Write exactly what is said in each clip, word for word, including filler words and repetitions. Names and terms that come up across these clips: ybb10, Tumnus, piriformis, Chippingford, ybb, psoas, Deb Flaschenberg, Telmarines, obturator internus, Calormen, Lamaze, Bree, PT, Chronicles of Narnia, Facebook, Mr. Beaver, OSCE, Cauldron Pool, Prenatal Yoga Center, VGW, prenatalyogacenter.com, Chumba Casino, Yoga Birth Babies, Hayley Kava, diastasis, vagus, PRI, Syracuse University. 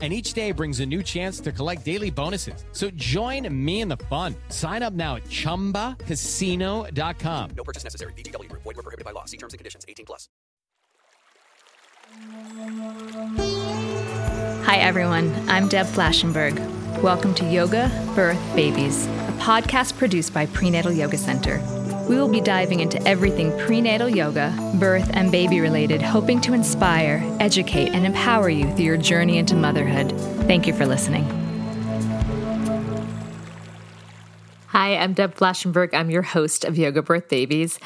And each day brings a new chance to collect daily bonuses. So join me in the fun. Sign up now at chumba casino dot com. No purchase necessary. V G W. Void where prohibited by law. See terms and conditions. eighteen plus. Hi, everyone. I'm Deb Flaschenberg. Welcome to Yoga Birth Babies, a podcast produced by Prenatal Yoga Center. We will be diving into everything prenatal yoga, birth, and baby-related, hoping to inspire, educate, and empower you through your journey into motherhood. Thank you for listening. Hi, I'm Deb Flaschenberg. I'm your host of Yoga Birth Babies.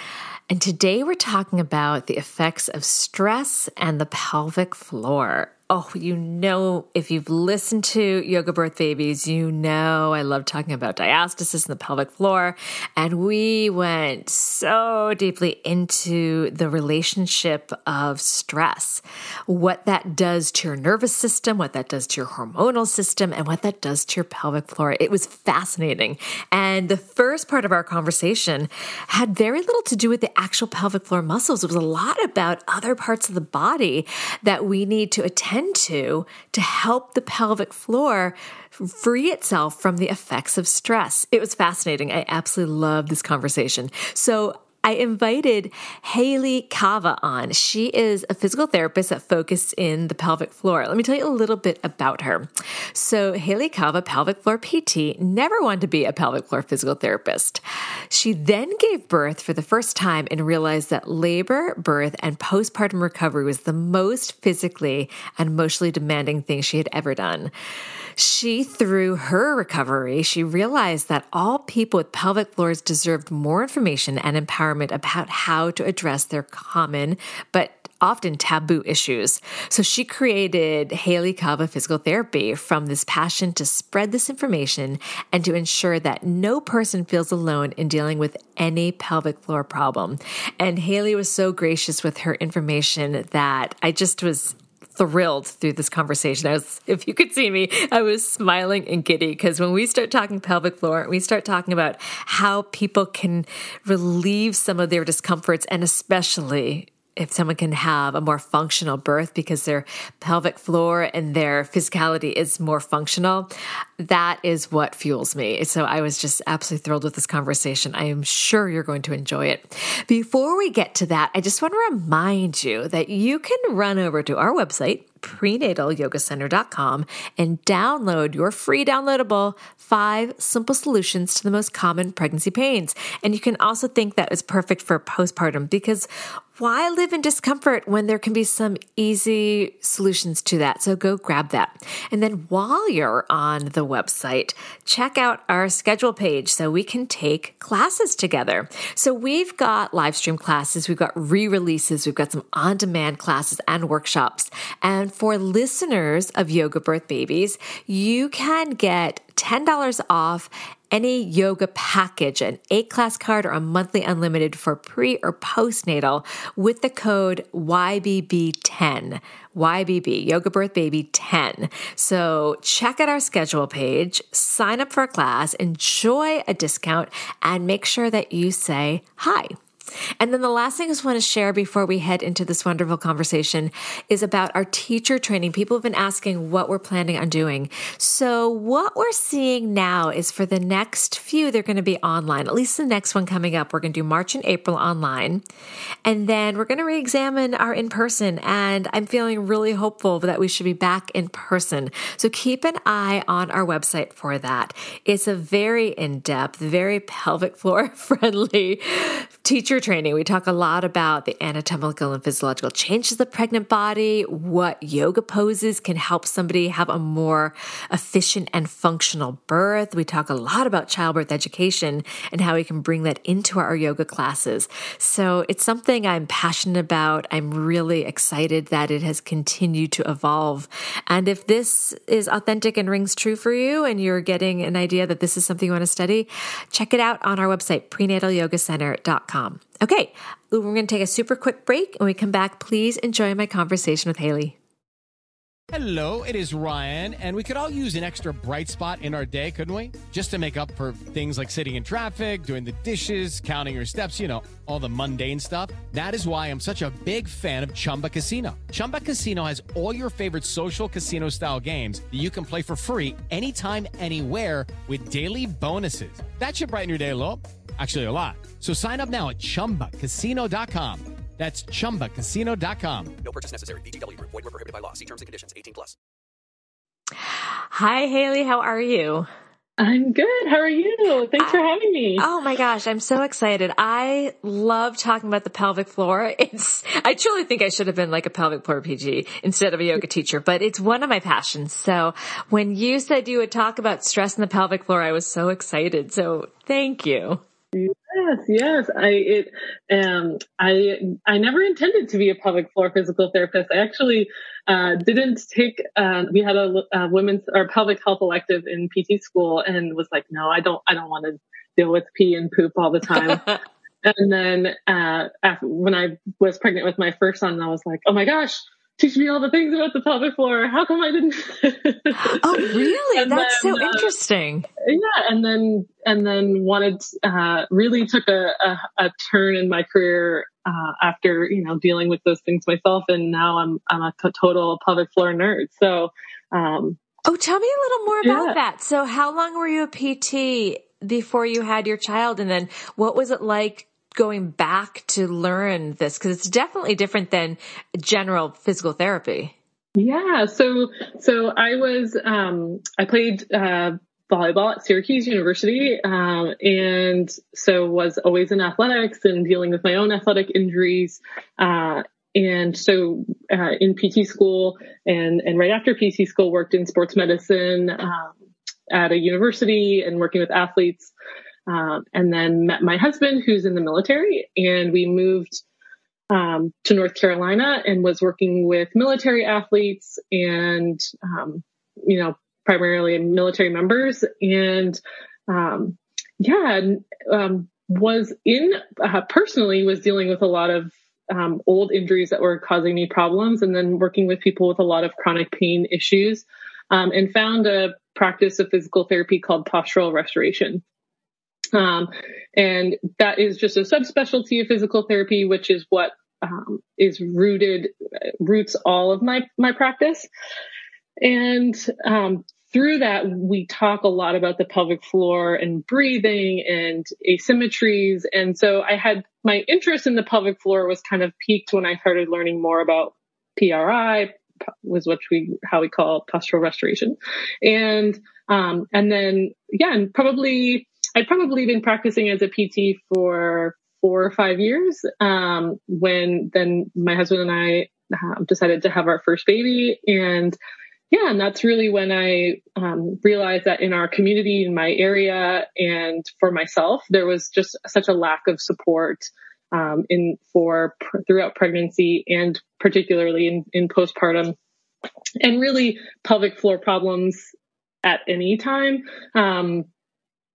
And today we're talking about the effects of stress and the pelvic floor. Oh, you know, if you've listened to Yoga Birth Babies, you know I love talking about diastasis and the pelvic floor. And we went so deeply into the relationship of stress, what that does to your nervous system, what that does to your hormonal system, and what that does to your pelvic floor. It was fascinating. And the first part of our conversation had very little to do with the actual pelvic floor muscles. It was a lot about other parts of the body that we need to attend to to help the pelvic floor free itself from the effects of stress. It was fascinating. I absolutely loved this conversation. So I invited Hayley Kava on. She is a physical therapist that focuses in the pelvic floor. Let me tell you a little bit about her. So Hayley Kava, pelvic floor P T, never wanted to be a pelvic floor physical therapist. She then gave birth for the first time and realized that labor, birth, and postpartum recovery was the most physically and emotionally demanding thing she had ever done. She, through her recovery, she realized that all people with pelvic floors deserved more information and empowerment about how to address their common but often taboo issues. So she created Hayley Kava Physical Therapy from this passion to spread this information and to ensure that no person feels alone in dealing with any pelvic floor problem. And Hayley was so gracious with her information that I just was thrilled through this conversation. I was, if you could see me, I was smiling and giddy because when we start talking pelvic floor, we start talking about how people can relieve some of their discomforts, and especially if someone can have a more functional birth because their pelvic floor and their physicality is more functional, that is what fuels me. So I was just absolutely thrilled with this conversation. I am sure you're going to enjoy it. Before we get to that, I just want to remind you that you can run over to our website, prenatal yoga center dot com, and download your free downloadable five simple solutions to the most common pregnancy pains. And you can also think that is perfect for postpartum because why live in discomfort when there can be some easy solutions to that? So go grab that. And then while you're on the website, check out our schedule page so we can take classes together. So we've got live stream classes, we've got re-releases, we've got some on-demand classes and workshops. And for listeners of Yoga Birth Babies, you can get ten dollars off any yoga package, an eight-class card, or a monthly unlimited for pre or postnatal with the code Y B B ten. Y B B, Yoga Birth Baby ten. So check out our schedule page, sign up for a class, enjoy a discount, and make sure that you say hi. And then the last thing I just want to share before we head into this wonderful conversation is about our teacher training. People have been asking what we're planning on doing. So what we're seeing now is for the next few, they're going to be online. At least the next one coming up, we're going to do March and April online. And then we're going to re-examine our in-person. And I'm feeling really hopeful that we should be back in person. So keep an eye on our website for that. It's a very in-depth, very pelvic floor friendly teacher training. We talk a lot about the anatomical and physiological changes of the pregnant body, what yoga poses can help somebody have a more efficient and functional birth. We talk a lot about childbirth education and how we can bring that into our yoga classes. So it's something I'm passionate about. I'm really excited that it has continued to evolve. And if this is authentic and rings true for you and you're getting an idea that this is something you want to study, check it out on our website, prenatal yoga center dot com. Okay, we're going to take a super quick break. When we come back, please enjoy my conversation with Hayley. Hello, it is Ryan, and we could all use an extra bright spot in our day, couldn't we? Just to make up for things like sitting in traffic, doing the dishes, counting your steps, you know, all the mundane stuff. That is why I'm such a big fan of Chumba Casino. Chumba Casino has all your favorite social casino-style games that you can play for free anytime, anywhere with daily bonuses. That should brighten your day a little. Actually, a lot. So sign up now at chumba casino dot com. That's chumba casino dot com. No purchase necessary. V G W. Void where prohibited by law. See terms and conditions. eighteen plus. Hi, Hayley. How are you? I'm good. How are you? Thanks I, for having me. Oh my gosh. I'm so excited. I love talking about the pelvic floor. It's, I truly think I should have been like a pelvic floor P G instead of a yoga teacher, but it's one of my passions. So when you said you would talk about stress in the pelvic floor, I was so excited. So thank you. Yes, yes. I it um I I never intended to be a pelvic floor physical therapist. I actually uh didn't take uh we had a, a women's or pelvic health elective in P T school and was like, no, I don't I don't want to deal with pee and poop all the time. And then uh after, when I was pregnant with my first son, I was like, oh my gosh, teach me all the things about the pelvic floor. How come I didn't? Oh, really? That's then, so uh, interesting. Yeah. And then, and then wanted, uh, really took a, a, a turn in my career, uh, after, you know, dealing with those things myself. And now I'm, I'm a total pelvic floor nerd. So, um, oh, tell me a little more about yeah. that. So how long were you a P T before you had your child? And then what was it like going back to learn this? Cause it's definitely different than general physical therapy. Yeah. So, so I was, um, I played, uh, volleyball at Syracuse University. Um, and so was always in athletics and dealing with my own athletic injuries. Uh, and so, uh, in P T school and, and right after P T school worked in sports medicine, um, at a university and working with athletes. Um, and then met my husband who's in the military, and we moved, um, to North Carolina and was working with military athletes and, um, you know, primarily military members. And, um, yeah, um, was in, uh, personally was dealing with a lot of, um, old injuries that were causing me problems, and then working with people with a lot of chronic pain issues, um, and found a practice of physical therapy called postural restoration. Um, and that is just a subspecialty of physical therapy, which is what, um, is rooted, roots all of my, my practice. And, um, through that, we talk a lot about the pelvic floor and breathing and asymmetries. And so I had my interest in the pelvic floor was kind of peaked when I started learning more about P R I, was what we, how we call postural restoration. And, um, and then, yeah, and probably, I'd probably been practicing as a P T for four or five years, um, when then my husband and I uh, decided to have our first baby. And yeah, and that's really when I, um, realized that in our community, in my area and for myself, there was just such a lack of support, um, in, for pr- throughout pregnancy and particularly in, in postpartum, and really pelvic floor problems at any time. Um,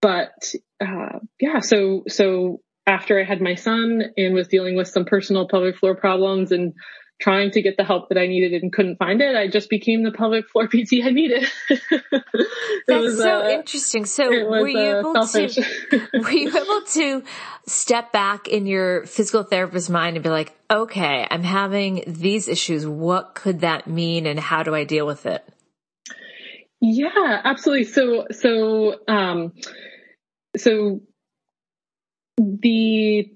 But, uh, yeah, so, so after I had my son and was dealing with some personal pelvic floor problems and trying to get the help that I needed and couldn't find it, I just became the pelvic floor P T I needed. That's was, so uh, interesting. So were was, you able uh, to, were you able to step back in your physical therapist's mind and be like, okay, I'm having these issues. What could that mean? And how do I deal with it? Yeah, absolutely. So, so, um, so the,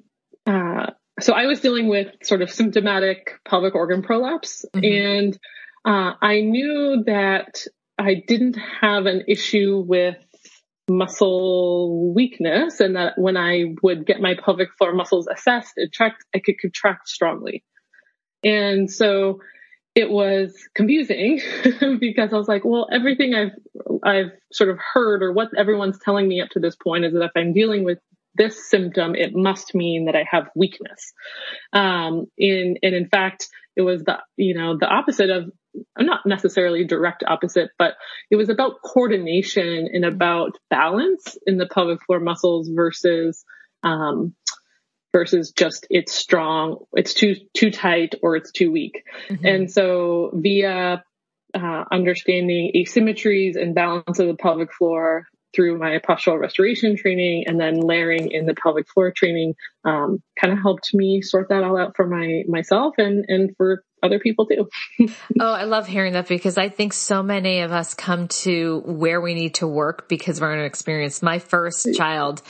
uh, so I was dealing with sort of symptomatic pelvic organ prolapse, mm-hmm. and, uh, I knew that I didn't have an issue with muscle weakness, and that when I would get my pelvic floor muscles assessed, it tracked, I could contract strongly. And so, it was confusing because I was like, well, everything I've, I've sort of heard or what everyone's telling me up to this point is that if I'm dealing with this symptom, it must mean that I have weakness. Um, in, and in fact, it was the, you know, the opposite of, not necessarily direct opposite, but it was about coordination and about balance in the pelvic floor muscles versus, um, versus just it's strong, it's too too tight, or it's too weak. Mm-hmm. And so via uh, understanding asymmetries and balance of the pelvic floor through my postural restoration training, and then layering in the pelvic floor training, um, kind of helped me sort that all out for my myself and and for other people too. Oh, I love hearing that, because I think so many of us come to where we need to work because we're an experience. My first child,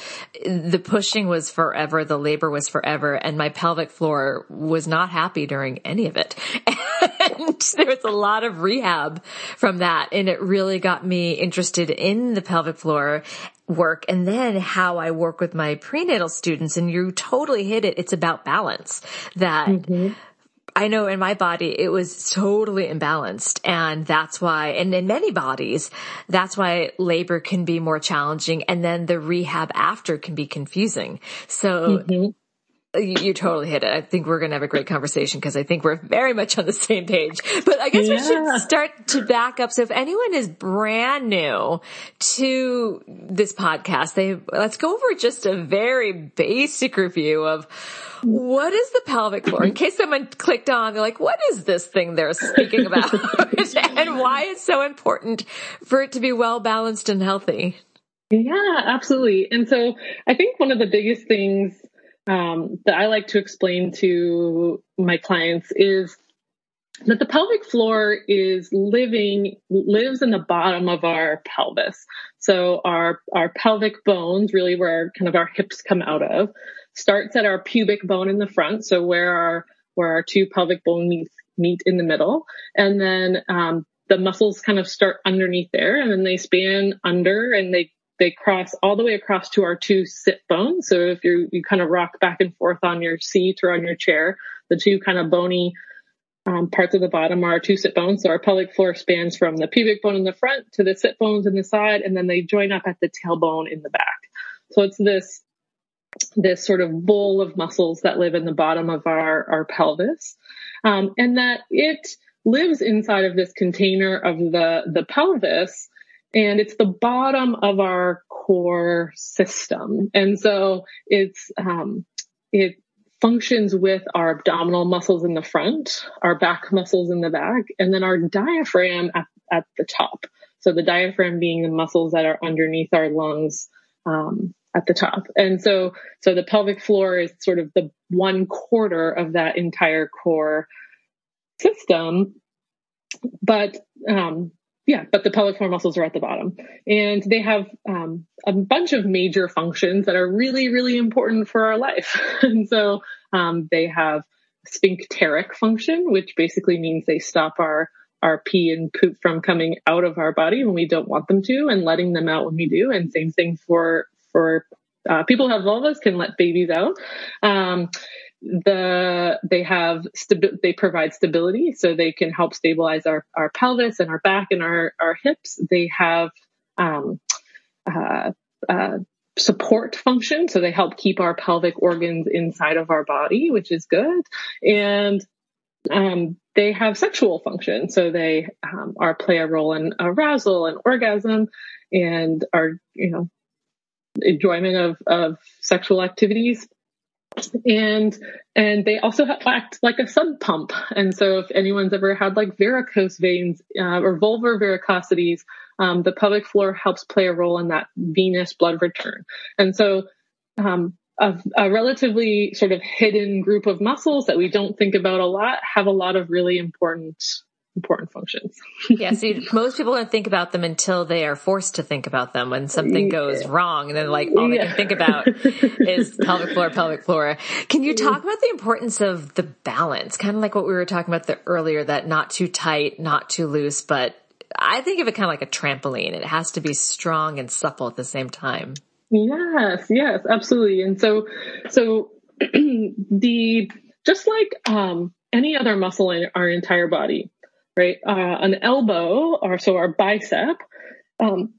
the pushing was forever. The labor was forever. And my pelvic floor was not happy during any of it. And there was a lot of rehab from that. And it really got me interested in the pelvic floor work, and then how I work with my prenatal students. And you totally hit it. It's about balance that, mm-hmm. I know in my body, it was totally imbalanced. And that's why, and in many bodies, that's why labor can be more challenging. And then the rehab after can be confusing. So mm-hmm. you, you totally hit it. I think we're going to have a great conversation because I think we're very much on the same page, but I guess yeah. we should start to back up. So if anyone is brand new to this podcast, they let's go over just a very basic review of what is the pelvic floor? In case someone clicked on, they're like, what is this thing they're speaking about? And why it's so important for it to be well-balanced and healthy. Yeah, absolutely. And so I think one of the biggest things um, that I like to explain to my clients is that the pelvic floor is living, lives in the bottom of our pelvis. So our, our pelvic bones, really where kind of our hips come out of, starts at our pubic bone in the front. So where our, where our two pelvic bone meet, meet in the middle. And then, um, the muscles kind of start underneath there, and then they span under and they, they cross all the way across to our two sit bones. So if you you kind of rock back and forth on your seat or on your chair, the two kind of bony, um, parts of the bottom are our two sit bones. So our pelvic floor spans from the pubic bone in the front to the sit bones in the side, and then they join up at the tailbone in the back. So it's this, this sort of bowl of muscles that live in the bottom of our, our pelvis. Um, and that it lives inside of this container of the, the pelvis, and it's the bottom of our core system. And so it's, um, it functions with our abdominal muscles in the front, our back muscles in the back, and then our diaphragm at, at the top. So the diaphragm being the muscles that are underneath our lungs, um, at the top. And so, so the pelvic floor is sort of the one quarter of that entire core system. But, um, yeah, but the pelvic floor muscles are at the bottom, and they have, um, a bunch of major functions that are really, really important for our life. And so, um, they have sphincteric function, which basically means they stop our, our pee and poop from coming out of our body when we don't want them to, and letting them out when we do. And same thing for Or uh, people who have vulvas can let babies out. Um, the they have stabi- they provide stability, so they can help stabilize our, our pelvis and our back and our, our hips. They have um, uh, uh, support function, so they help keep our pelvic organs inside of our body, which is good. And um, they have sexual function, so they um, are play a role in arousal and orgasm, and are you know. enjoyment of, of sexual activities. And, and they also have, act like a sub pump. And so if anyone's ever had like varicose veins, uh, or vulvar varicosities, um, the pelvic floor helps play a role in that venous blood return. And so, um, a, a relatively sort of hidden group of muscles that we don't think about a lot have a lot of really important important functions. Yeah. So you, most people don't think about them until they are forced to think about them when something goes yeah. wrong. And then like all yeah. they can think about is pelvic floor, pelvic floor. Can you talk about the importance of the balance? Kind of like what we were talking about the earlier, that not too tight, not too loose, but I think of it kind of like a trampoline. It has to be strong and supple at the same time. Yes. Yes, absolutely. And so, so the, just like, um, any other muscle in our entire body, right? Uh, an elbow, or so our bicep, um,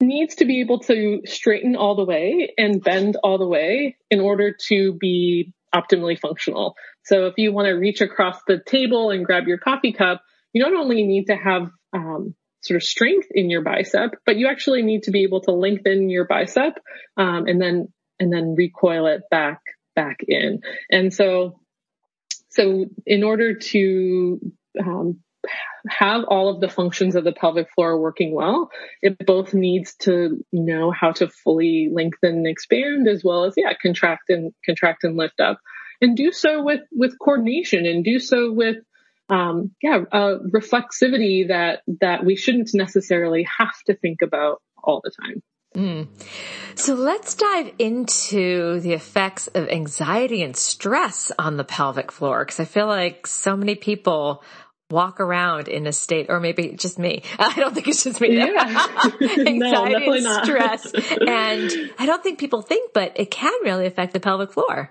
needs to be able to straighten all the way and bend all the way in order to be optimally functional. So if you want to reach across the table and grab your coffee cup, you not only need to have, um, sort of strength in your bicep, but you actually need to be able to lengthen your bicep, um, and then, and then recoil it back back in. And so, so in order to um, have all of the functions of the pelvic floor working well, it both needs to know how to fully lengthen and expand, as well as, yeah, contract and contract and lift up, and do so with, with coordination, and do so with, um, yeah, uh, reflexivity that, that we shouldn't necessarily have to think about all the time. Mm. So let's dive into the effects of anxiety and stress on the pelvic floor, because I feel like so many people walk around in a state, or maybe just me. I don't think it's just me. Yeah. Anxiety no, and stress. And I don't think people think, but it can really affect the pelvic floor.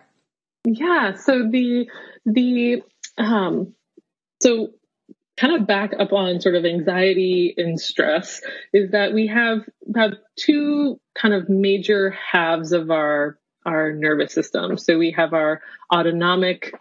Yeah. So the, the, um, so kind of back up on sort of anxiety and stress is that we have, have two kind of major halves of our, our nervous system. So we have our autonomic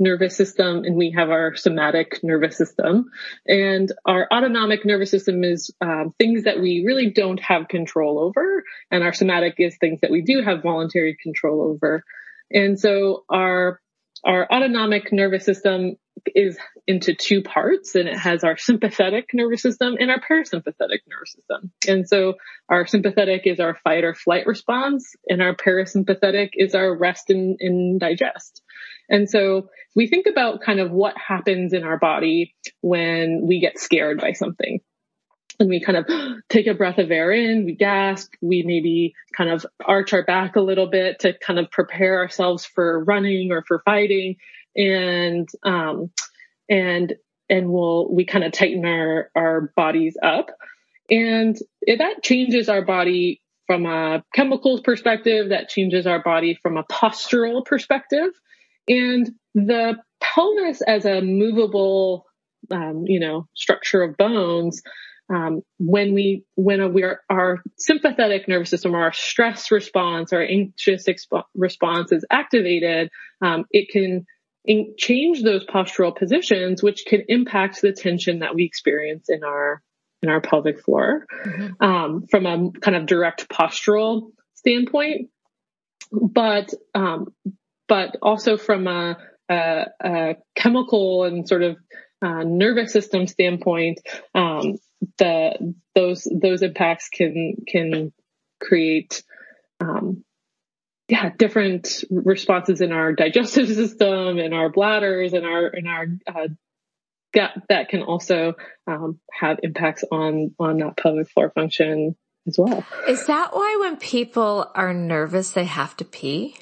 nervous system and we have our somatic nervous system. And our autonomic nervous system is um, things that we really don't have control over. And our somatic is things that we do have voluntary control over. And so our, our autonomic nervous system is into two parts, and it has our sympathetic nervous system and our parasympathetic nervous system. And so our sympathetic is our fight or flight response, and our parasympathetic is our rest and, and digest. And so we think about kind of what happens in our body when we get scared by something. And we kind of take a breath of air in, we gasp, we maybe kind of arch our back a little bit to kind of prepare ourselves for running or for fighting. And, um, and, and we'll, we kind of tighten our, our bodies up, and that changes our body from a chemical perspective, that changes our body from a postural perspective. And the pelvis as a movable, um, you know, structure of bones, um, when we, when we are, our sympathetic nervous system, or our stress response, our anxious expo- response is activated, um, it can change those postural positions, which can impact the tension that we experience in our, in our pelvic floor, mm-hmm. um, from a kind of direct postural standpoint. But, um, but also from a, a, a chemical and sort of uh, nervous system standpoint, um, the, those, those impacts can, can create, um, yeah, different responses in our digestive system, in our bladders, in our, in our, uh, gut, that can also, um, have impacts on, on that pelvic floor function as well. Is that why when people are nervous, they have to pee?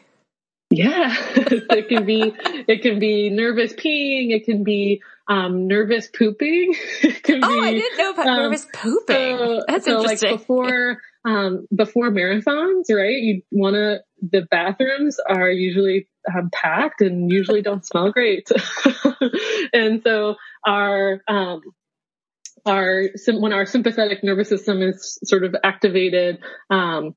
Yeah, it can be, it can be nervous peeing. It can be, um, nervous pooping. It can oh, be, I didn't know about um, nervous pooping. So, That's so interesting. Like before, um, before marathons, right? You want to, the bathrooms are usually um, packed and usually don't smell great. And so our, um, our, when our sympathetic nervous system is sort of activated, um,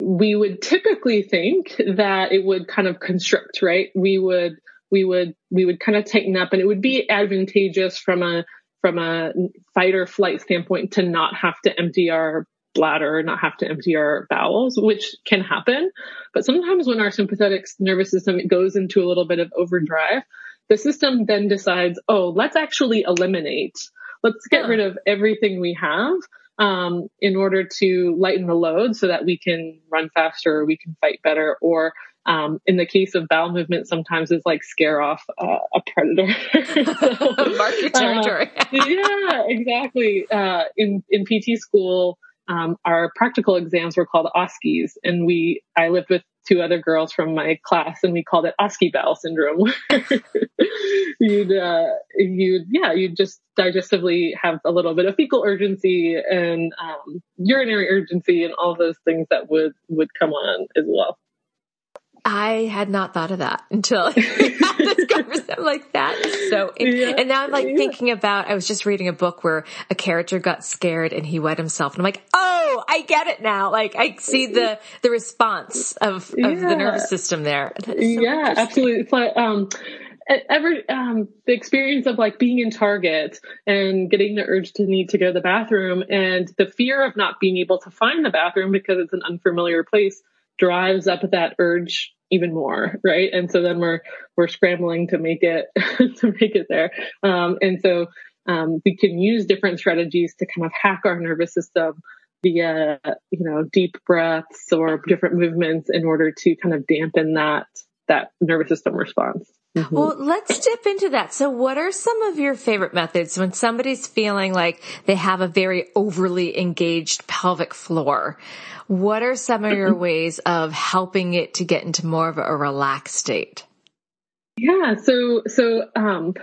we would typically think that it would kind of constrict, right? We would, we would, we would kind of tighten up, and it would be advantageous from a, from a fight or flight standpoint to not have to empty our bladder, not have to empty our bowels, which can happen. But sometimes when our sympathetic nervous system goes into a little bit of overdrive, the system then decides, oh, let's actually eliminate, let's get yeah. rid of everything we have. Um, in order to lighten the load so that we can run faster, or we can fight better, or, um, in the case of bowel movement, sometimes it's like scare off uh, a predator. So, mark your territory. uh, yeah, exactly. Uh, in, in P T school, um, our practical exams were called O S C Es, and we, I lived with two other girls from my class, and we called it O S C E bowel syndrome. You'd, uh, you'd, yeah, you'd just digestively have a little bit of fecal urgency and, um, urinary urgency and all those things that would, would come on as well. I had not thought of that until this conversation. I'm like, that is so, yeah, and now I'm like yeah. thinking about, I was just reading a book where a character got scared and he wet himself, and I'm like, oh, I get it now. Like I see the, the response of, of yeah. the nervous system there. So yeah, absolutely. It's like, um, Every, um, the experience of like being in Target and getting the urge to need to go to the bathroom, and the fear of not being able to find the bathroom because it's an unfamiliar place drives up that urge even more, right? And so then we're we're scrambling to make it to make it there. Um, and so um, we can use different strategies to kind of hack our nervous system via, you know, deep breaths or different movements in order to kind of dampen that that nervous system response. Mm-hmm. Well, let's dip into that. So what are some of your favorite methods when somebody's feeling like they have a very overly engaged pelvic floor? What are some of your ways of helping it to get into more of a relaxed state? Yeah. So, so, um,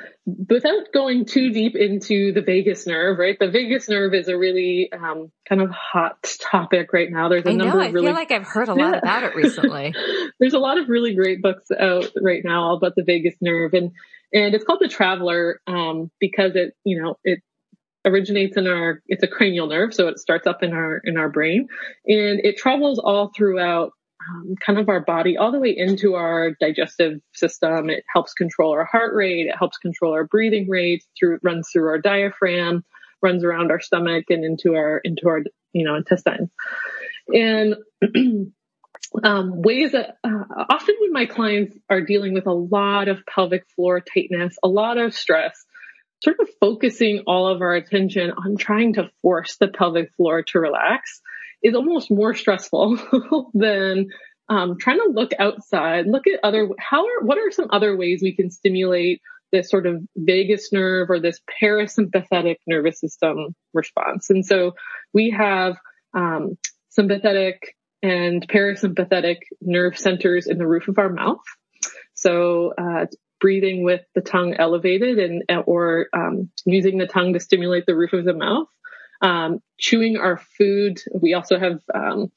without going too deep into the vagus nerve, right? The vagus nerve is a really, um, kind of hot topic right now. There's a I number know, of really, I feel like I've heard a lot yeah. about it recently. There's a lot of really great books out right now all about the vagus nerve, and, and it's called the traveler, um, because it, you know, it originates in our, it's a cranial nerve. So it starts up in our, in our brain, and it travels all throughout Um, kind of our body all the way into our digestive system. It helps control our heart rate. It helps control our breathing rate through, runs through our diaphragm, runs around our stomach and into our, into our, you know, intestines. And, um, ways that, uh, often when my clients are dealing with a lot of pelvic floor tightness, a lot of stress, sort of focusing all of our attention on trying to force the pelvic floor to relax is almost more stressful than um, trying to look outside, look at other, how are, what are some other ways we can stimulate this sort of vagus nerve or this parasympathetic nervous system response? And so we have um, sympathetic and parasympathetic nerve centers in the roof of our mouth. So uh, breathing with the tongue elevated and or um, using the tongue to stimulate the roof of the mouth. Um, chewing our food. We also have, um,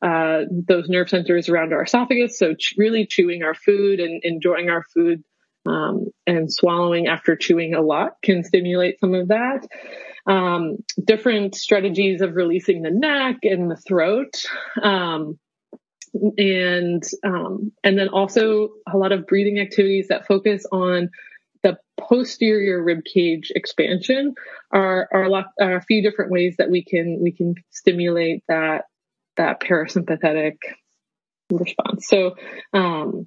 uh, those nerve centers around our esophagus. So ch- really chewing our food and enjoying our food, um, and swallowing after chewing a lot can stimulate some of that. Um, different strategies of releasing the neck and the throat. Um, and, um, and then also a lot of breathing activities that focus on the posterior rib cage expansion are, are, a lot, are a few different ways that we can, we can stimulate that, that parasympathetic response. So, um,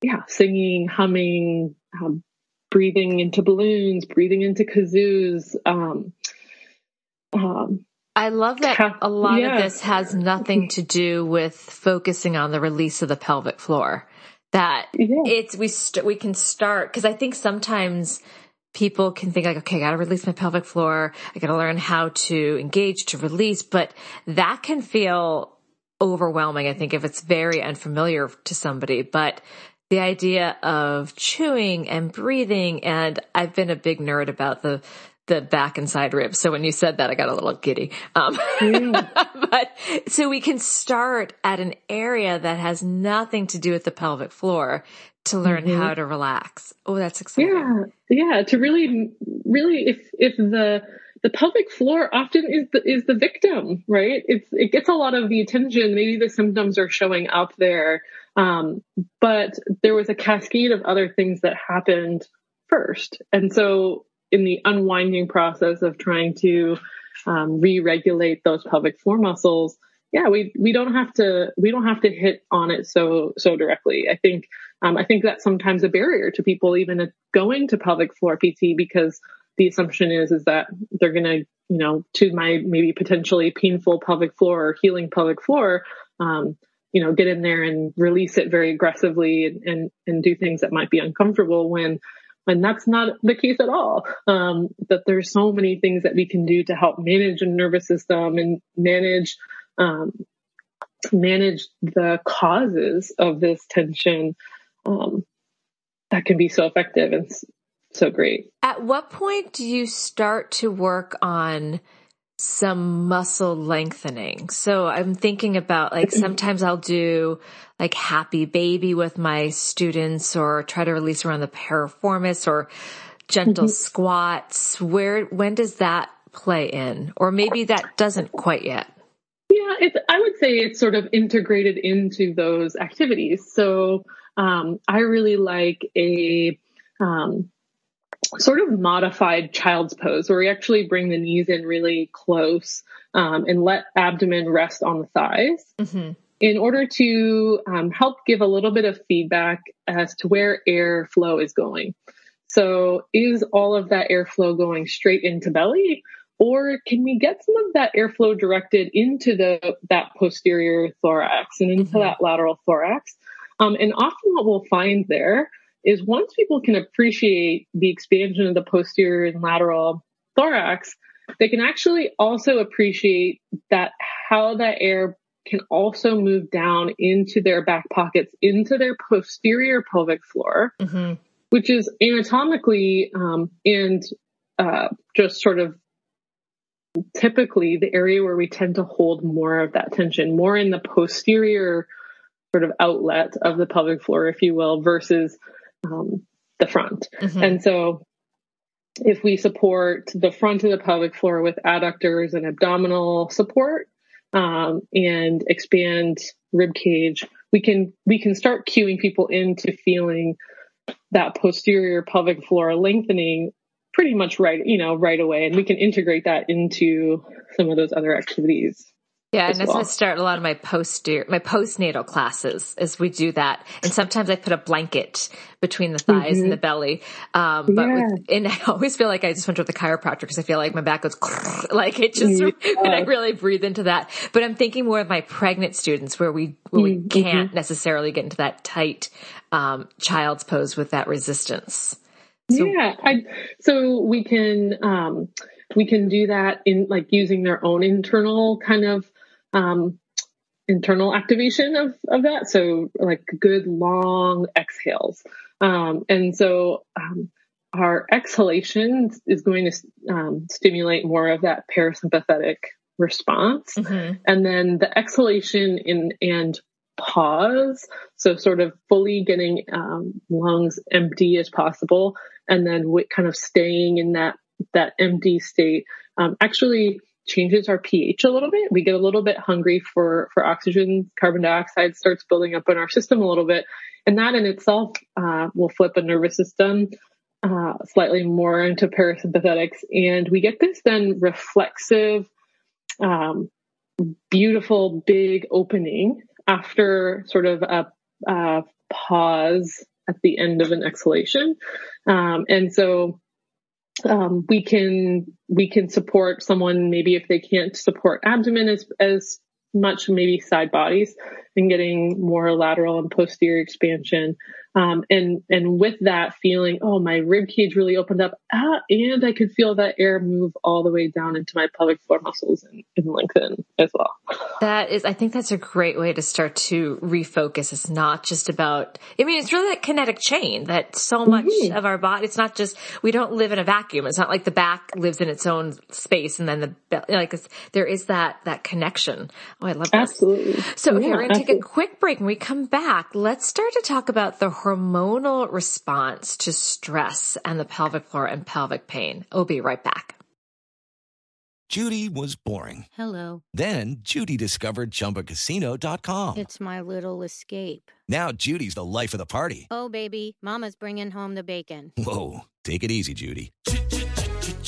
yeah, singing, humming, um, breathing into balloons, breathing into kazoos, um, um, I love that a lot yeah. of this has nothing to do with focusing on the release of the pelvic floor. That yeah. it's, we, st- we can start, cause I think sometimes people can think like, okay, I gotta release my pelvic floor. I gotta learn how to engage, to release, but that can feel overwhelming. I think if it's very unfamiliar to somebody, but the idea of chewing and breathing, and I've been a big nerd about the, the back and side ribs. So when you said that, I got a little giddy. Um, yeah. But so we can start at an area that has nothing to do with the pelvic floor to learn mm-hmm. how to relax. Oh, that's exciting. Yeah. Yeah. To really, really, if, if the, the pelvic floor often is the, is the victim, right? It's, it gets a lot of the attention. Maybe the symptoms are showing up there. Um, but there was a cascade of other things that happened first. And so, in the unwinding process of trying to um, re-regulate those pelvic floor muscles, yeah, we we don't have to we don't have to hit on it so so directly. I think um, I think that's sometimes a barrier to people even going to pelvic floor P T because the assumption is is that they're gonna you know to my maybe potentially painful pelvic floor or healing pelvic floor, um, you know, get in there and release it very aggressively and and, and do things that might be uncomfortable when. And that's not the case at all. Um, that there's so many things that we can do to help manage a nervous system and manage, um, manage the causes of this tension, um, that can be so effective and so great. At what point do you start to work on some muscle lengthening? So I'm thinking about like, sometimes I'll do like happy baby with my students or try to release around the piriformis or gentle mm-hmm. squats. Where, when does that play in? Or maybe that doesn't quite yet. Yeah. It's, I would say it's sort of integrated into those activities. So, um, I really like a, um, sort of modified child's pose where we actually bring the knees in really close, um, and let abdomen rest on the thighs. Mm-hmm. in order to um, help give a little bit of feedback as to where airflow is going. So is all of that airflow going straight into belly, or can we get some of that airflow directed into the that posterior thorax and into mm-hmm. that lateral thorax? Um, and often what we'll find there is once people can appreciate the expansion of the posterior and lateral thorax, they can actually also appreciate that how that air can also move down into their back pockets, into their posterior pelvic floor, mm-hmm. which is anatomically um, and uh, just sort of typically the area where we tend to hold more of that tension, more in the posterior sort of outlet of the pelvic floor, if you will, versus um, the front. Mm-hmm. And so if we support the front of the pelvic floor with adductors and abdominal support, um, and expand rib cage, we can, we can start cueing people into feeling that posterior pelvic floor lengthening pretty much right, you know, right away. And we can integrate that into some of those other activities. Yeah. And that's well. I start a lot of my posterior, my postnatal classes as we do that. And sometimes I put a blanket between the thighs mm-hmm. and the belly. Um, but yeah. with, and I always feel like I just went to the chiropractor because I feel like my back goes like it just, yeah. when I really breathe into that, but I'm thinking more of my pregnant students where we, where we mm-hmm. can't necessarily get into that tight, um, child's pose with that resistance. So, yeah. I, so we can, um, we can do that in like using their own internal kind of, um, internal activation of, of that. So like good long exhales. Um, and so, um, our exhalation is going to, um, stimulate more of that parasympathetic response. Mm-hmm. And then the exhalation in, and pause. So sort of fully getting, um, lungs empty as possible. And then w- kind of staying in that, that empty state, um, actually changes our pH a little bit. We get a little bit hungry for, for oxygen. Carbon dioxide starts building up in our system a little bit. And that in itself, uh, will flip a nervous system, uh, slightly more into parasympathetics. And we get this then reflexive, um, beautiful, big opening after sort of a, a pause at the end of an exhalation. Um, and so, Um, we can, we can support someone, maybe if they can't support abdomen as, as much, maybe side bodies and getting more lateral and posterior expansion. Um, and, and with that feeling, oh, my rib cage really opened up ah, and I could feel that air move all the way down into my pelvic floor muscles and, and lengthen as well. That is, I think that's a great way to start to refocus. It's not just about, I mean, it's really that kinetic chain that so much mm-hmm. of our body, it's not just, we don't live in a vacuum. It's not like the back lives in its own space and then the belly, like it's, there is that, that connection. Oh, I love that. Absolutely. So yeah, okay, we're going to take a quick break. When we come back, let's start to talk about the hormonal response to stress and the pelvic floor and pelvic pain. We'll be right back. Judy was boring. Hello. Then Judy discovered Chumba Casino dot com. It's my little escape. Now Judy's the life of the party. Oh, baby, mama's bringing home the bacon. Whoa, take it easy, Judy.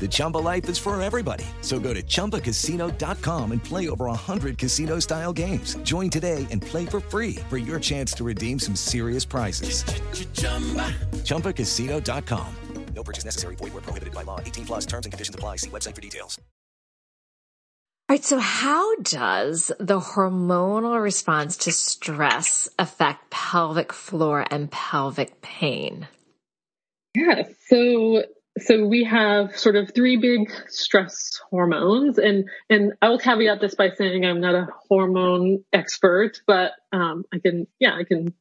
The Chumba life is for everybody. So go to Chumba Casino dot com and play over one hundred casino-style games. Join today and play for free for your chance to redeem some serious prizes. Ch-ch-chumba. Chumba Casino dot com. No purchase necessary. Void where prohibited by law. eighteen plus terms and conditions apply. See website for details. All right. So how does the hormonal response to stress affect pelvic floor and pelvic pain? Yeah. So... So we have sort of three big stress hormones, and, and I will caveat this by saying I'm not a hormone expert, but, um, I can, yeah, I can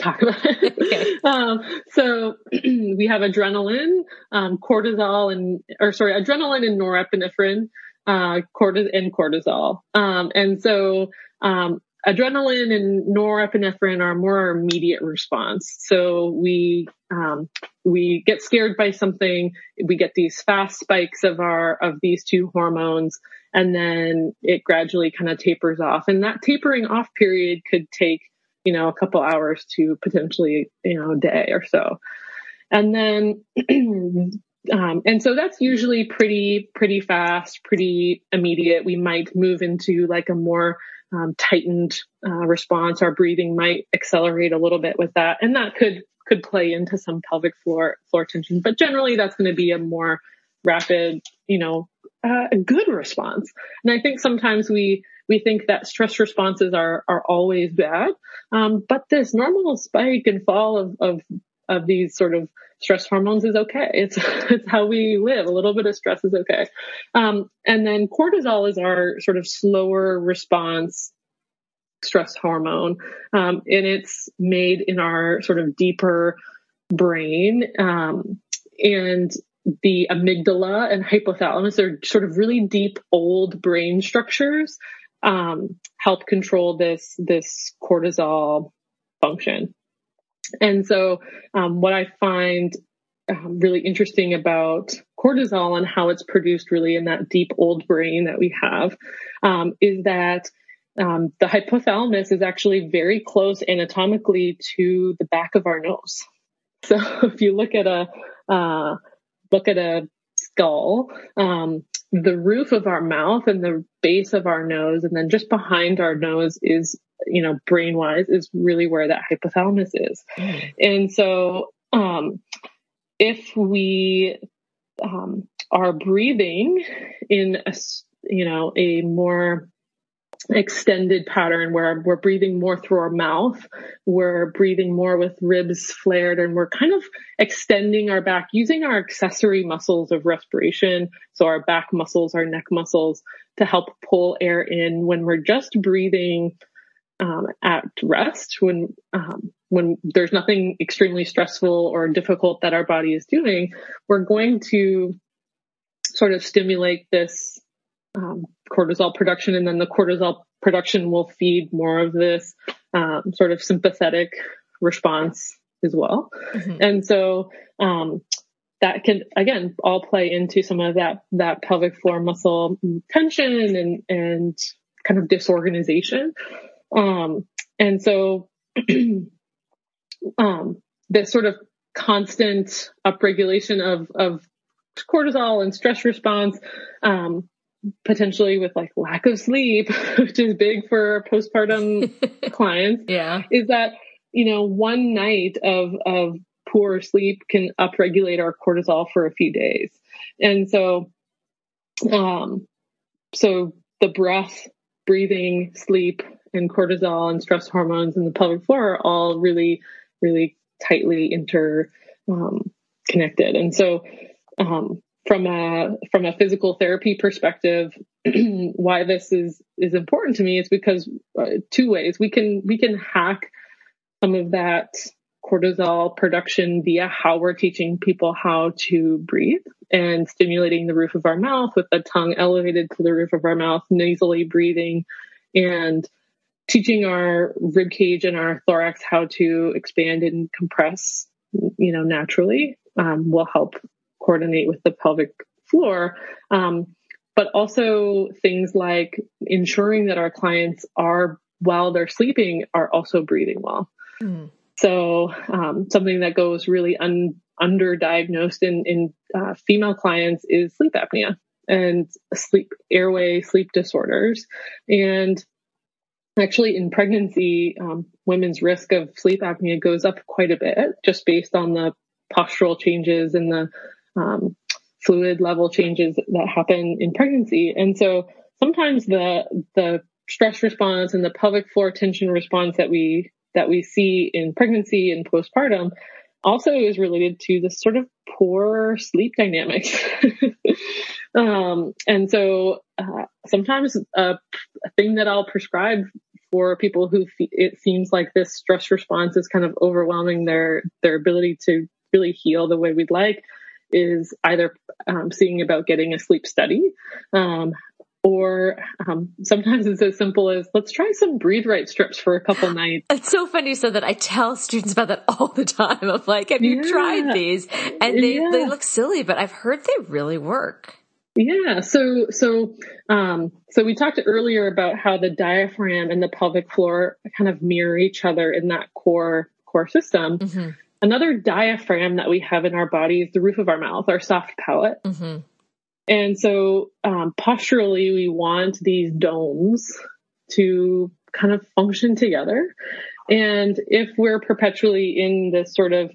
talk about it. Okay. Um, so we have adrenaline, um, cortisol and, or sorry, adrenaline and norepinephrine, uh, cortis and cortisol. Um, and so, Um, adrenaline and norepinephrine are more immediate response. So we um, we get scared by something, we get these fast spikes of our of these two hormones, and then it gradually kind of tapers off. And that tapering off period could take, you know, a couple hours to potentially, you know, a day or so. And then, um, and so that's usually pretty, pretty fast, pretty immediate. We might move into like a more um, tightened uh, response. Our breathing might accelerate a little bit with that. And that could, could play into some pelvic floor, floor tension, but generally that's going to be a more rapid, you know, uh, a good response. And I think sometimes we, We think that stress responses are are always bad, um, but this normal spike and fall of, of of these sort of stress hormones is okay. It's it's how we live. A little bit of stress is okay, um, and then cortisol is our sort of slower response stress hormone, um, and it's made in our sort of deeper brain, um, and the amygdala and hypothalamus are sort of really deep old brain structures. Um, help control this, this cortisol function. And so, um, what I find um, really interesting about cortisol and how it's produced really in that deep old brain that we have, um, is that, um, the hypothalamus is actually very close anatomically to the back of our nose. So if you look at a, uh, look at a skull, um, the roof of our mouth and the base of our nose, and then just behind our nose is, you know, brain wise is really where that hypothalamus is. And so, um, if we, um, are breathing in a, you know, a more extended pattern where we're breathing more through our mouth, we're breathing more with ribs flared, and we're kind of extending our back using our accessory muscles of respiration. So our back muscles, our neck muscles to help pull air in when we're just breathing, um, at rest, when, um, when there's nothing extremely stressful or difficult that our body is doing, we're going to sort of stimulate this, um, cortisol production, and then the cortisol production will feed more of this um, sort of sympathetic response as well. Mm-hmm. And so um, that can, again, all play into some of that that pelvic floor muscle tension and and kind of disorganization. Um, and so um, this sort of constant upregulation of, of cortisol and stress response, um, potentially with like lack of sleep, which is big for postpartum clients, yeah, is that, you know, one night of, of poor sleep can upregulate our cortisol for a few days. And so, um, so the breath, breathing, sleep, and cortisol and stress hormones in the pelvic floor are all really, really tightly inter, um, connected. And so, um, From a, from a physical therapy perspective, why this is, is important to me is because uh, two ways we can, we can hack some of that cortisol production via how we're teaching people how to breathe and stimulating the roof of our mouth with the tongue elevated to the roof of our mouth, nasally breathing, and teaching our rib cage and our thorax how to expand and compress, you know, naturally, um, will help coordinate with the pelvic floor. Um, but also things like ensuring that our clients are, while they're sleeping, are also breathing well. Mm. So, um, something that goes really un, underdiagnosed in, in, uh, female clients is sleep apnea and sleep airway sleep disorders. And actually in pregnancy, um, women's risk of sleep apnea goes up quite a bit just based on the postural changes and the, um, fluid level changes that happen in pregnancy. And so sometimes the, the stress response and the pelvic floor tension response that we, that we see in pregnancy and postpartum also is related to this sort of poor sleep dynamics. um, and so, uh, sometimes a, a thing that I'll prescribe for people who fe- it seems like this stress response is kind of overwhelming their, their ability to really heal the way we'd like is either um, seeing about getting a sleep study, um, Or um, sometimes it's as simple as, let's try some breathe right strips for a couple nights. It's so funny you said that. I tell students about that all the time. Of like, have you yeah. tried these? And they, yeah. they look silly, but I've heard they really work. Yeah. So, so, um, so we talked earlier about how the diaphragm and the pelvic floor kind of mirror each other in that core, core system. Mm-hmm. Another diaphragm that we have in our body is the roof of our mouth, our soft palate. Mm-hmm. And so, um, posturally, we want these domes to kind of function together. And if we're perpetually in this sort of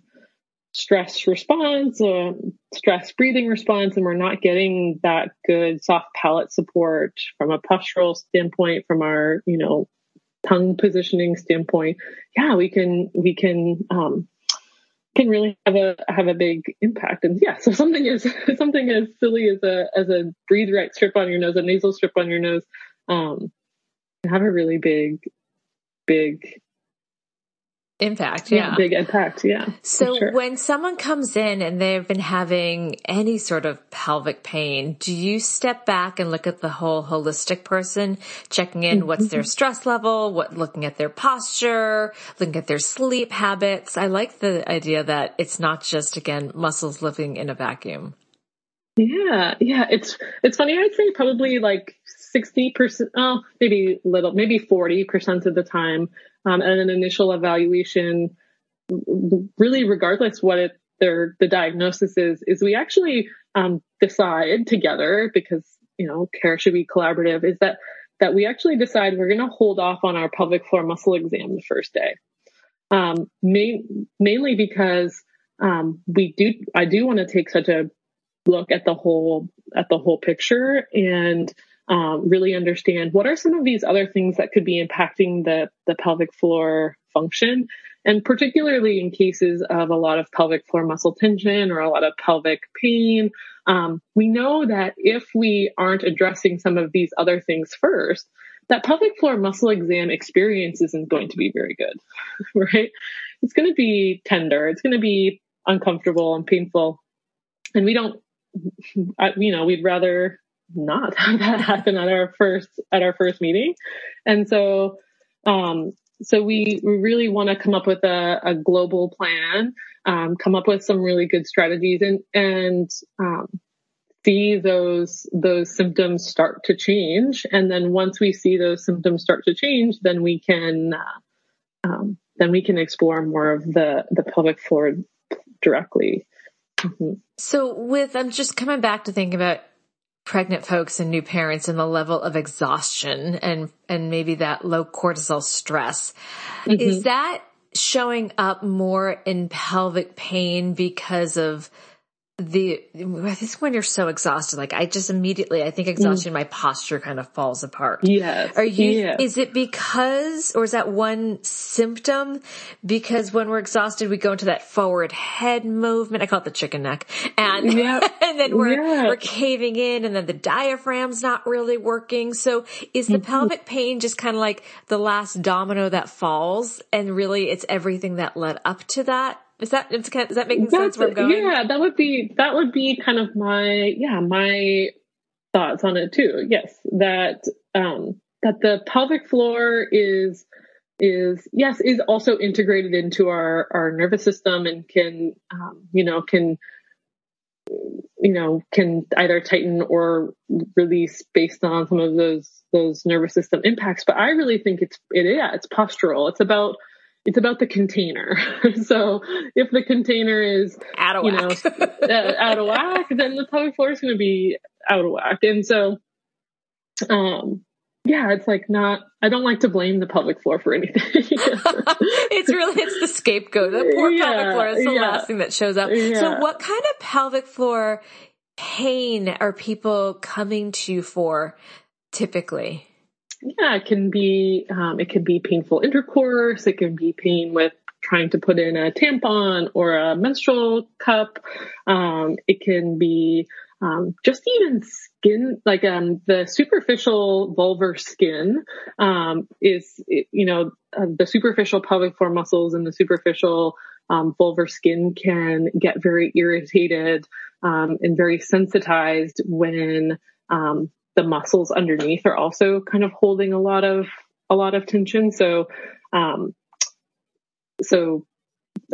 stress response, uh, stress breathing response, and we're not getting that good soft palate support from a postural standpoint, from our, you know, tongue positioning standpoint, yeah, we can, we can, um, can really have a, have a big impact. And yeah, so something is something as silly as a, as a breathe right strip on your nose, a nasal strip on your nose, um, can have a really big, big impact. Yeah. yeah. Big impact. Yeah. So sure. When someone comes in and they've been having any sort of pelvic pain, do you step back and look at the whole holistic person, checking in mm-hmm. what's their stress level, what looking at their posture, looking at their sleep habits? I like the idea that it's not just, again, muscles living in a vacuum. Yeah. Yeah. It's, it's funny. I'd say probably like sixty percent, oh, maybe little, maybe forty percent of the time, um, at an initial evaluation, really regardless what it, their, the diagnosis is, is we actually, um, decide together, because, you know, care should be collaborative, is that, that we actually decide we're going to hold off on our pelvic floor muscle exam the first day. Um, main, mainly because, um, we do, I do want to take such a look at the whole, at the whole picture, and um, really understand what are some of these other things that could be impacting the, the pelvic floor function. And particularly in cases of a lot of pelvic floor muscle tension or a lot of pelvic pain, um, we know that if we aren't addressing some of these other things first, that pelvic floor muscle exam experience isn't going to be very good, right? It's going to be tender. It's going to be uncomfortable and painful. And we don't, you know, we'd rather not have that happen at our first, at our first meeting. And so, um, so we, we really want to come up with a, a global plan, um, come up with some really good strategies and, and, um, see those, those symptoms start to change. And then once we see those symptoms start to change, then we can, uh, um, then we can explore more of the, the pelvic floor directly. Mm-hmm. So with, I'm just coming back to thinking about pregnant folks and new parents and the level of exhaustion and, and maybe that low cortisol stress. Mm-hmm. Is that showing up more in pelvic pain because of the, I think when you're so exhausted, like I just immediately, I think exhaustion, mm. my posture kind of falls apart. Yes. Are you, yes. Is it because, or is that one symptom? Because when we're exhausted, we go into that forward head movement. I call it the chicken neck. And, yep. and then we're, yes. we're caving in, and then the diaphragm's not really working. So is the mm-hmm. pelvic pain just kind of like the last domino that falls, and really it's everything that led up to that? Is that, is that making sense where I'm going? Yeah, that would be, that would be kind of my, yeah, my thoughts on it too. Yes. That, um, that the pelvic floor is, is, yes, is also integrated into our, our nervous system, and can, um, you know, can, you know, can either tighten or release based on some of those, those nervous system impacts. But I really think it's, it, yeah, it's postural. It's about, It's about the container. So if the container is out of you whack, know, uh, out of whack, then the pelvic floor is going to be out of whack. And so, um, yeah, it's like not, I don't like to blame the pelvic floor for anything. It's really, it's the scapegoat. The poor yeah, pelvic floor is the yeah. last thing that shows up. Yeah. So what kind of pelvic floor pain are people coming to you for typically? Yeah, it can be, um, it can be painful intercourse. It can be pain with trying to put in a tampon or a menstrual cup. Um, it can be, um, just even skin, like, um, the superficial vulvar skin, um, is, you know, uh, the superficial pelvic floor muscles and the superficial, um, vulvar skin can get very irritated, um, and very sensitized when, um, the muscles underneath are also kind of holding a lot of, a lot of tension. So, um, so,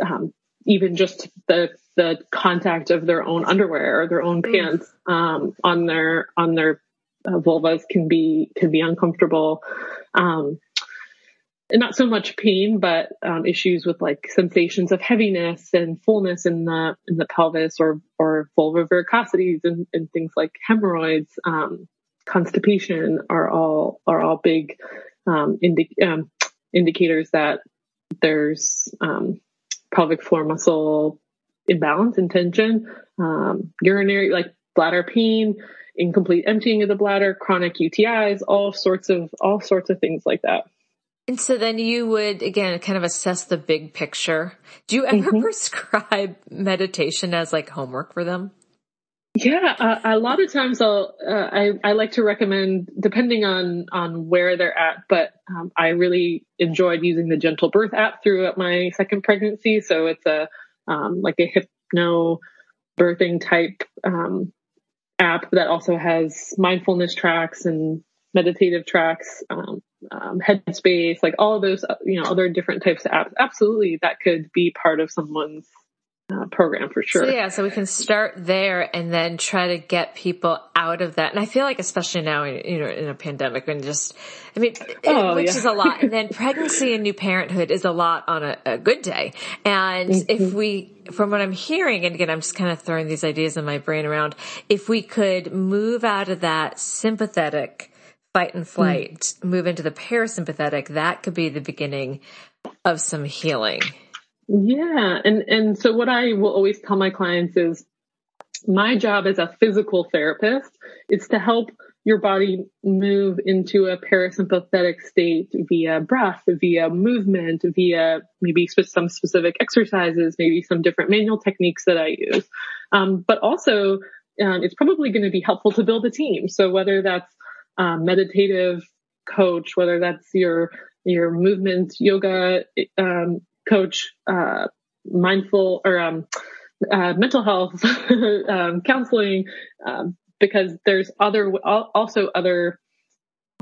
um, even just the, the contact of their own underwear or their own pants, um, on their, on their uh, vulvas can be, can be uncomfortable. Um, and not so much pain, but, um, issues with like sensations of heaviness and fullness in the, in the pelvis or, or vulvar varicosities and, and things like hemorrhoids, um, constipation are all, are all big, um, indi- um indicators that there's, um, pelvic floor muscle imbalance and tension, um, urinary, like bladder pain, incomplete emptying of the bladder, chronic U T Is, all sorts of, all sorts of things like that. And so then you would, again, kind of assess the big picture. Do you ever mm-hmm. prescribe meditation as like homework for them? Yeah. Uh, a lot of times I'll, uh, I, I like to recommend depending on, on where they're at, but, um, I really enjoyed using the Gentle Birth app throughout my second pregnancy. So it's a, um, like a hypno birthing type, um, app that also has mindfulness tracks and meditative tracks, um, um, headspace, like all of those, you know, other different types of apps. Absolutely. That could be part of someone's Uh, program for sure. So, yeah. So we can start there and then try to get people out of that. And I feel like, especially now, you know, in a pandemic and just, I mean, oh, it, which yeah. is a lot. And then pregnancy and new parenthood is a lot on a, a good day. And mm-hmm. if we, from what I'm hearing, and again, I'm just kind of throwing these ideas in my brain around, if we could move out of that sympathetic fight and flight, mm-hmm. move into the parasympathetic, that could be the beginning of some healing. Yeah. And, and so what I will always tell my clients is my job as a physical therapist is to help your body move into a parasympathetic state via breath, via movement, via maybe some specific exercises, maybe some different manual techniques that I use. Um, but also, um, it's probably going to be helpful to build a team. So whether that's a meditative coach, whether that's your, your movement yoga, um, coach, uh, mindful or, um, uh, mental health, um, counseling, um, because there's other, also other,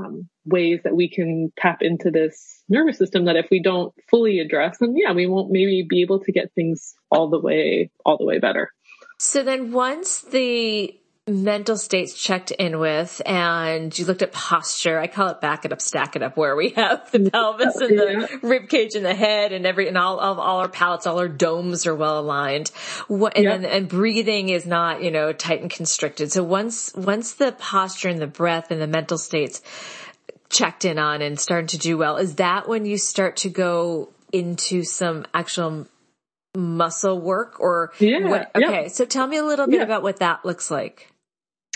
um, ways that we can tap into this nervous system that if we don't fully address them, yeah, we won't maybe be able to get things all the way, all the way better. So then once the mental states checked in with, and you looked at posture. I call it back it up, stack it up, where we have the pelvis and the rib cage and the head and every, and all of all our palates, all our domes are well aligned. What, and, yeah. and, and breathing is not, you know, tight and constricted. So once, once the posture and the breath and the mental states checked in on and started to do well, is that when you start to go into some actual muscle work or yeah, what? Okay. Yeah. So tell me a little bit yeah. about what that looks like.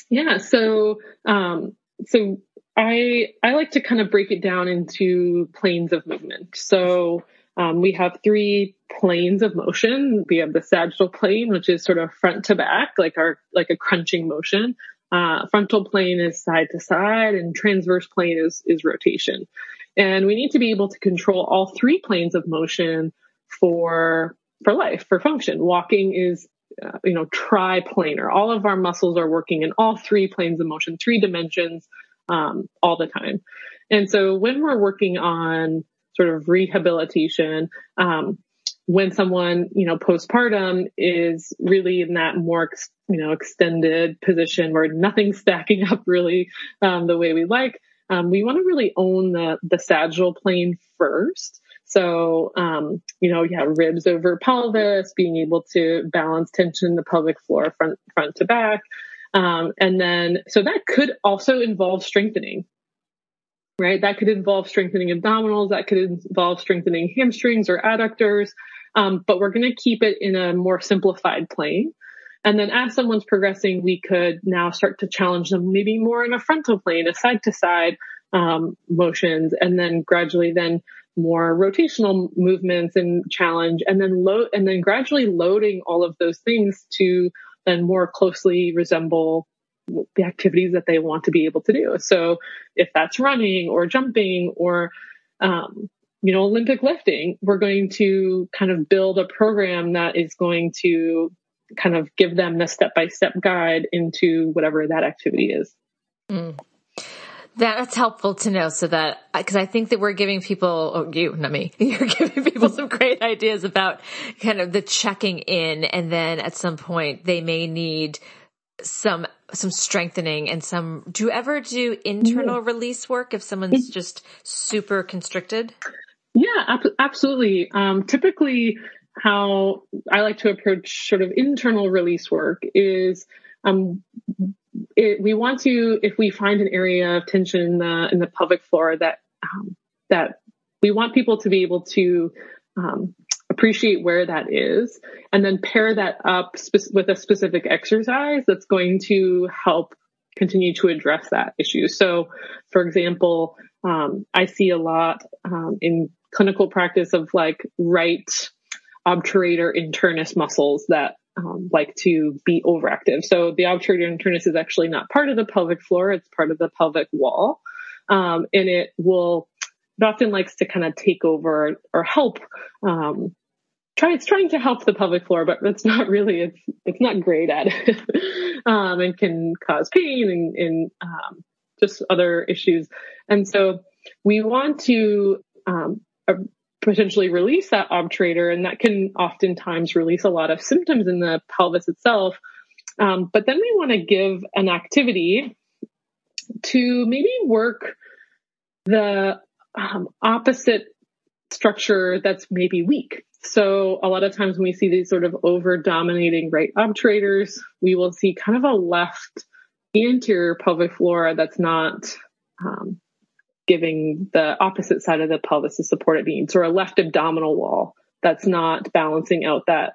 Yeah. So, um, so I, I like to kind of break it down into planes of movement. So, um, we have three planes of motion. We have the sagittal plane, which is sort of front to back, like our, like a crunching motion. Uh, frontal plane is side to side and transverse plane is, is rotation. And we need to be able to control all three planes of motion for, for life, for function. Walking is, uh, you know, triplanar. All of our muscles are working in all three planes of motion, three dimensions, um, all the time. And so when we're working on sort of rehabilitation, um, when someone, you know, postpartum is really in that more, you know, extended position where nothing's stacking up really, um, the way we like, um, we want to really own the, the sagittal plane first. So, um, you know, yeah, ribs over pelvis, being able to balance tension, the pelvic floor front, front to back. Um, and then, so that could also involve strengthening, right? That could involve strengthening abdominals. That could involve strengthening hamstrings or adductors. Um, but we're going to keep it in a more simplified plane. And then as someone's progressing, we could now start to challenge them maybe more in a frontal plane, a side to side, um, motions, and then gradually then, more rotational movements and challenge, and then load, and then gradually loading all of those things to then more closely resemble the activities that they want to be able to do. So if that's running or jumping or, um, you know, Olympic lifting, we're going to kind of build a program that is going to kind of give them the step-by-step guide into whatever that activity is. Mm. That's helpful to know, so that, because I think that we're giving people, oh, you, not me, you're giving people some great ideas about kind of the checking in. And then at some point they may need some, some strengthening and some, do you ever do internal mm-hmm. release work if someone's just super constricted? Yeah, ab- absolutely. Um, typically how I like to approach sort of internal release work is, um, It, we want to, if we find an area of tension in the, in the pelvic floor, that um, that we want people to be able to um, appreciate where that is, and then pair that up spe- with a specific exercise that's going to help continue to address that issue. So, for example, um, I see a lot um, in clinical practice of like right obturator internus muscles that Um, like to be overactive. So the obturator internus is actually not part of the pelvic floor. It's part of the pelvic wall. Um, and it will, it often likes to kind of take over or help, um, try, it's trying to help the pelvic floor, but it's not really, it's, it's not great at it. um, and can cause pain and, and, um, just other issues. And so we want to, um, a, potentially release that obturator, and that can oftentimes release a lot of symptoms in the pelvis itself. Um, but then we want to give an activity to maybe work the um, opposite structure that's maybe weak. So a lot of times when we see these sort of over-dominating right obturators, we will see kind of a left anterior pelvic floor that's not um, giving the opposite side of the pelvis the support it needs, or a left abdominal wall that's not balancing out that,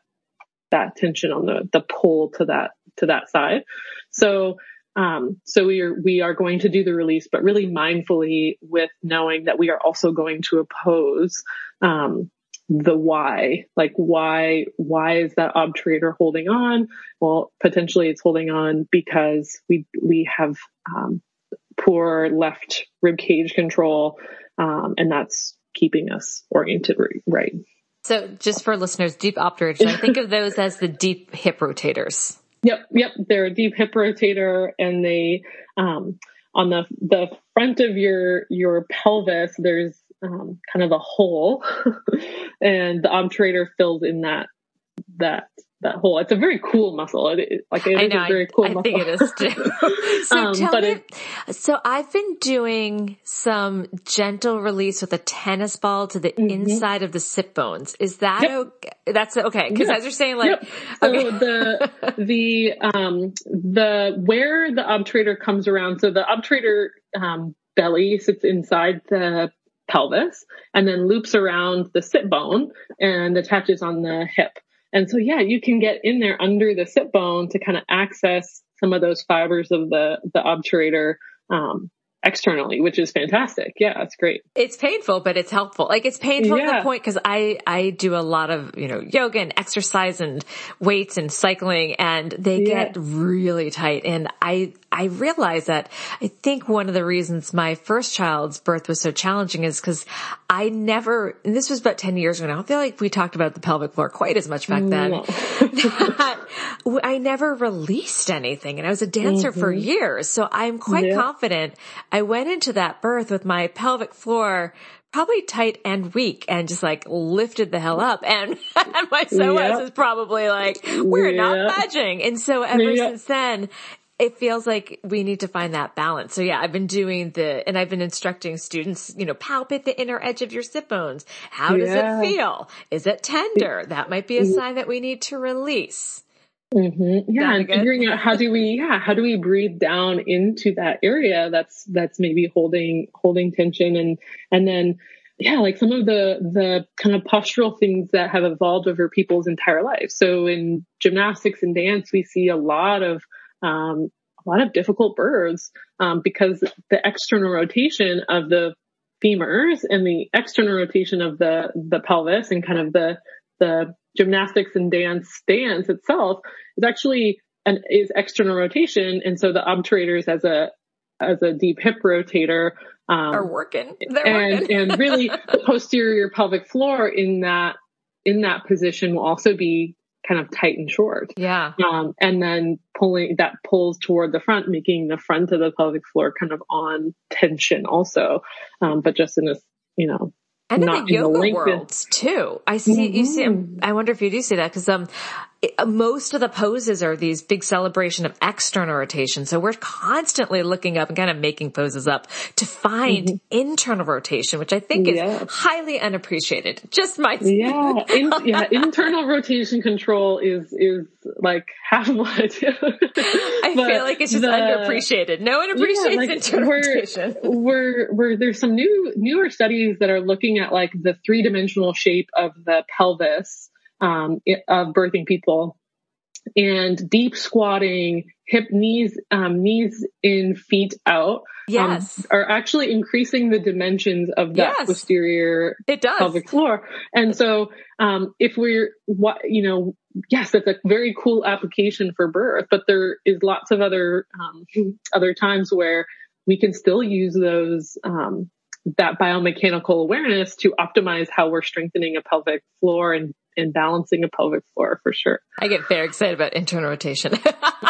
that tension on the, the pull to that, to that side. So, um, so we are, we are going to do the release, but really mindfully, with knowing that we are also going to oppose, um, the why, like why, why is that obturator holding on? Well, potentially it's holding on because we, we have, um, poor left rib cage control, um, and that's keeping us oriented right. So just for listeners, deep obturators, I think of those as the deep hip rotators. Yep, yep. They're a deep hip rotator, and they um, on the the front of your your pelvis, there's um, kind of a hole, and the obturator fills in that that. That whole, it's a very cool muscle. It, it, like it I is know, a very cool I, I muscle. I think it is too. so, um, tell me, it, so I've been doing some gentle release with a tennis ball to the mm-hmm. inside of the sit bones. Is that yep. okay? That's okay. Because yeah. as you're saying, like, yep. so okay. the the um the where the obturator comes around. So the obturator um, belly sits inside the pelvis and then loops around the sit bone and attaches on the hip. And so, yeah, you can get in there under the sit bone to kind of access some of those fibers of the, the obturator, um, externally, which is fantastic. Yeah, it's great. It's painful, but it's helpful. Like it's painful yeah. to the point, cause I, I do a lot of, you know, yoga and exercise and weights and cycling, and they yeah. get really tight. And I, I realize that I think one of the reasons my first child's birth was so challenging is because I never, and this was about ten years ago now, I don't feel like we talked about the pelvic floor quite as much back then. No. I never released anything, and I was a dancer mm-hmm. for years. So I'm quite yeah. confident I went into that birth with my pelvic floor probably tight and weak, and just like lifted the hell up. And, and my psoas yep. was probably like, we're yep. not budging. And so ever yep. since then, it feels like we need to find that balance. So yeah, I've been doing the, and I've been instructing students, you know, palpate the inner edge of your sit bones. How does yeah. it feel? Is it tender? That might be a sign that we need to release. Mm-hmm. Yeah. And figuring out how do we, yeah, how do we breathe down into that area that's, that's maybe holding, holding tension. And, and then, yeah, like some of the, the kind of postural things that have evolved over people's entire lives. So in gymnastics and dance, we see a lot of, Um, a lot of difficult births, um, because the external rotation of the femurs and the external rotation of the, the pelvis and kind of the, the gymnastics and dance stance itself is actually an, is external rotation. And so the obturators as a, as a deep hip rotator, um, are working. They're and, working. and really the posterior pelvic floor in that, in that position will also be kind of tight and short. Yeah. Um, and then pulling that pulls toward the front, making the front of the pelvic floor kind of on tension also. Um, but just in this, you know, and not in the yoga in the world too. I see mm-hmm. you see, I wonder if you do see that. Cause, um, it, most of the poses are these big celebration of external rotation. So we're constantly looking up and kind of making poses up to find mm-hmm. internal rotation, which I think yes. is highly unappreciated. Just my, yeah. in, yeah. Internal rotation control is, is like half of what I do. I feel like it's just the, underappreciated. No one appreciates yeah, like internal we're, rotation. We're, we're, there's some new, newer studies that are looking at like the three dimensional shape of the pelvis, um, it, of birthing people, and deep squatting, hip knees, um, knees in, feet out. Yes. Um, are actually increasing the dimensions of that yes. posterior it does. pelvic floor. And so, um, if we're, what, you know, yes, that's a very cool application for birth, but there is lots of other, um, other times where we can still use those, um, that biomechanical awareness to optimize how we're strengthening a pelvic floor and, and balancing a pelvic floor for sure. I get very excited about internal rotation.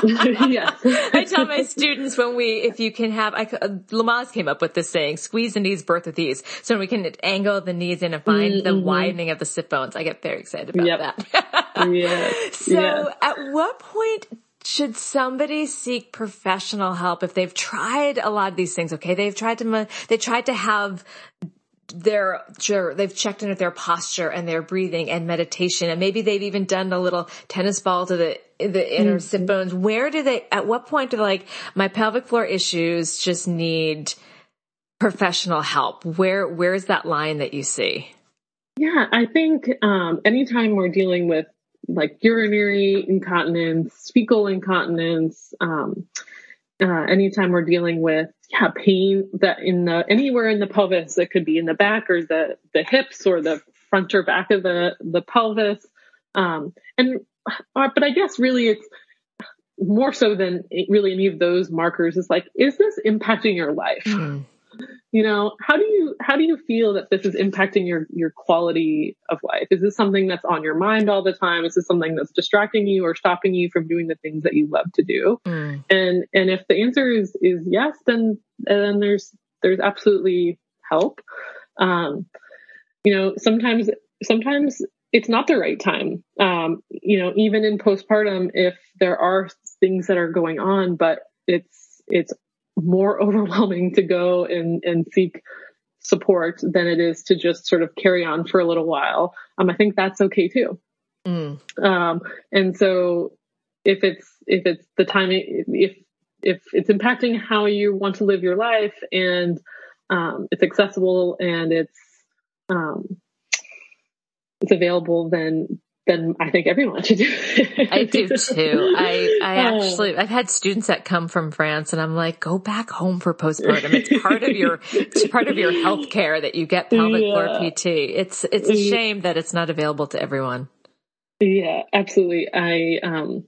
Yes. I tell my students when we, if you can have, I, Lamaze came up with this saying, squeeze the knees, birth with ease. So we can angle the knees in and find mm-hmm. the widening of the sit bones. I get very excited about yep. that. Yes. So yes. At what point should somebody seek professional help if they've tried a lot of these things? Okay. They've tried to, they tried to have their, they've checked in with their posture and their breathing and meditation. And maybe they've even done a little tennis ball to the, the inner mm-hmm. sit bones. Where do they, at what point do they like my pelvic floor issues just need professional help? Where, where's that line that you see? Yeah. I think, um, anytime we're dealing with like urinary incontinence, fecal incontinence, um, uh, anytime we're dealing with, yeah, pain that in the, anywhere in the pelvis, it could be in the back or the, the hips or the front or back of the, the pelvis. Um, and, uh, but I guess really it's more so than really any of those markers is like, is this impacting your life? Mm. You know, how do you, how do you feel that this is impacting your, your quality of life? Is this something that's on your mind all the time? Is this something that's distracting you or stopping you from doing the things that you love to do? Mm. And, and if the answer is, is yes, then, then there's, there's absolutely help. Um, you know, sometimes, sometimes it's not the right time. Um, you know, even in postpartum, if there are things that are going on, but it's, it's, more overwhelming to go and, and seek support than it is to just sort of carry on for a little while. Um, I think that's okay too. Mm. Um, and so if it's, if it's the timing, if, if it's impacting how you want to live your life and, um, it's accessible and it's, um, it's available, then, then I think everyone should do it. I do too. I, I actually, I've had students that come from France and I'm like, go back home for postpartum. It's part of your, it's part of your health care that you get pelvic yeah. floor P T. It's, it's a shame that it's not available to everyone. Yeah, absolutely. I, um,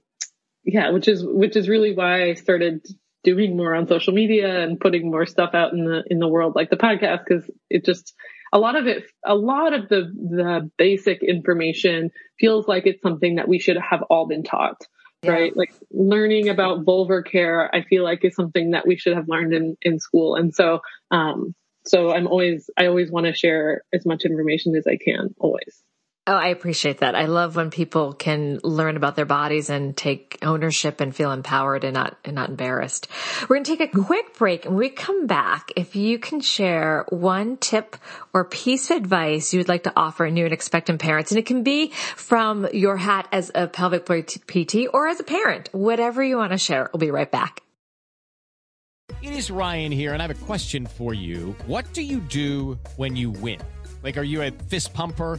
yeah, which is, which is really why I started doing more on social media and putting more stuff out in the, in the world, like the podcast, because it just, a lot of it, a lot of the, the basic information feels like it's something that we should have all been taught, yeah. right? Like learning about vulvar care, I feel like is something that we should have learned in, in school. And so, um, so I'm always, I always want to share as much information as I can always. Oh, I appreciate that. I love when people can learn about their bodies and take ownership and feel empowered and not, and not embarrassed. We're going to take a quick break and we come back. If you can share one tip or piece of advice you would like to offer new and expectant parents, and it can be from your hat as a pelvic floor P T or as a parent, whatever you want to share. We'll be right back. It is Ryan here and I have a question for you. What do you do when you win? Like, are you a fist pumper?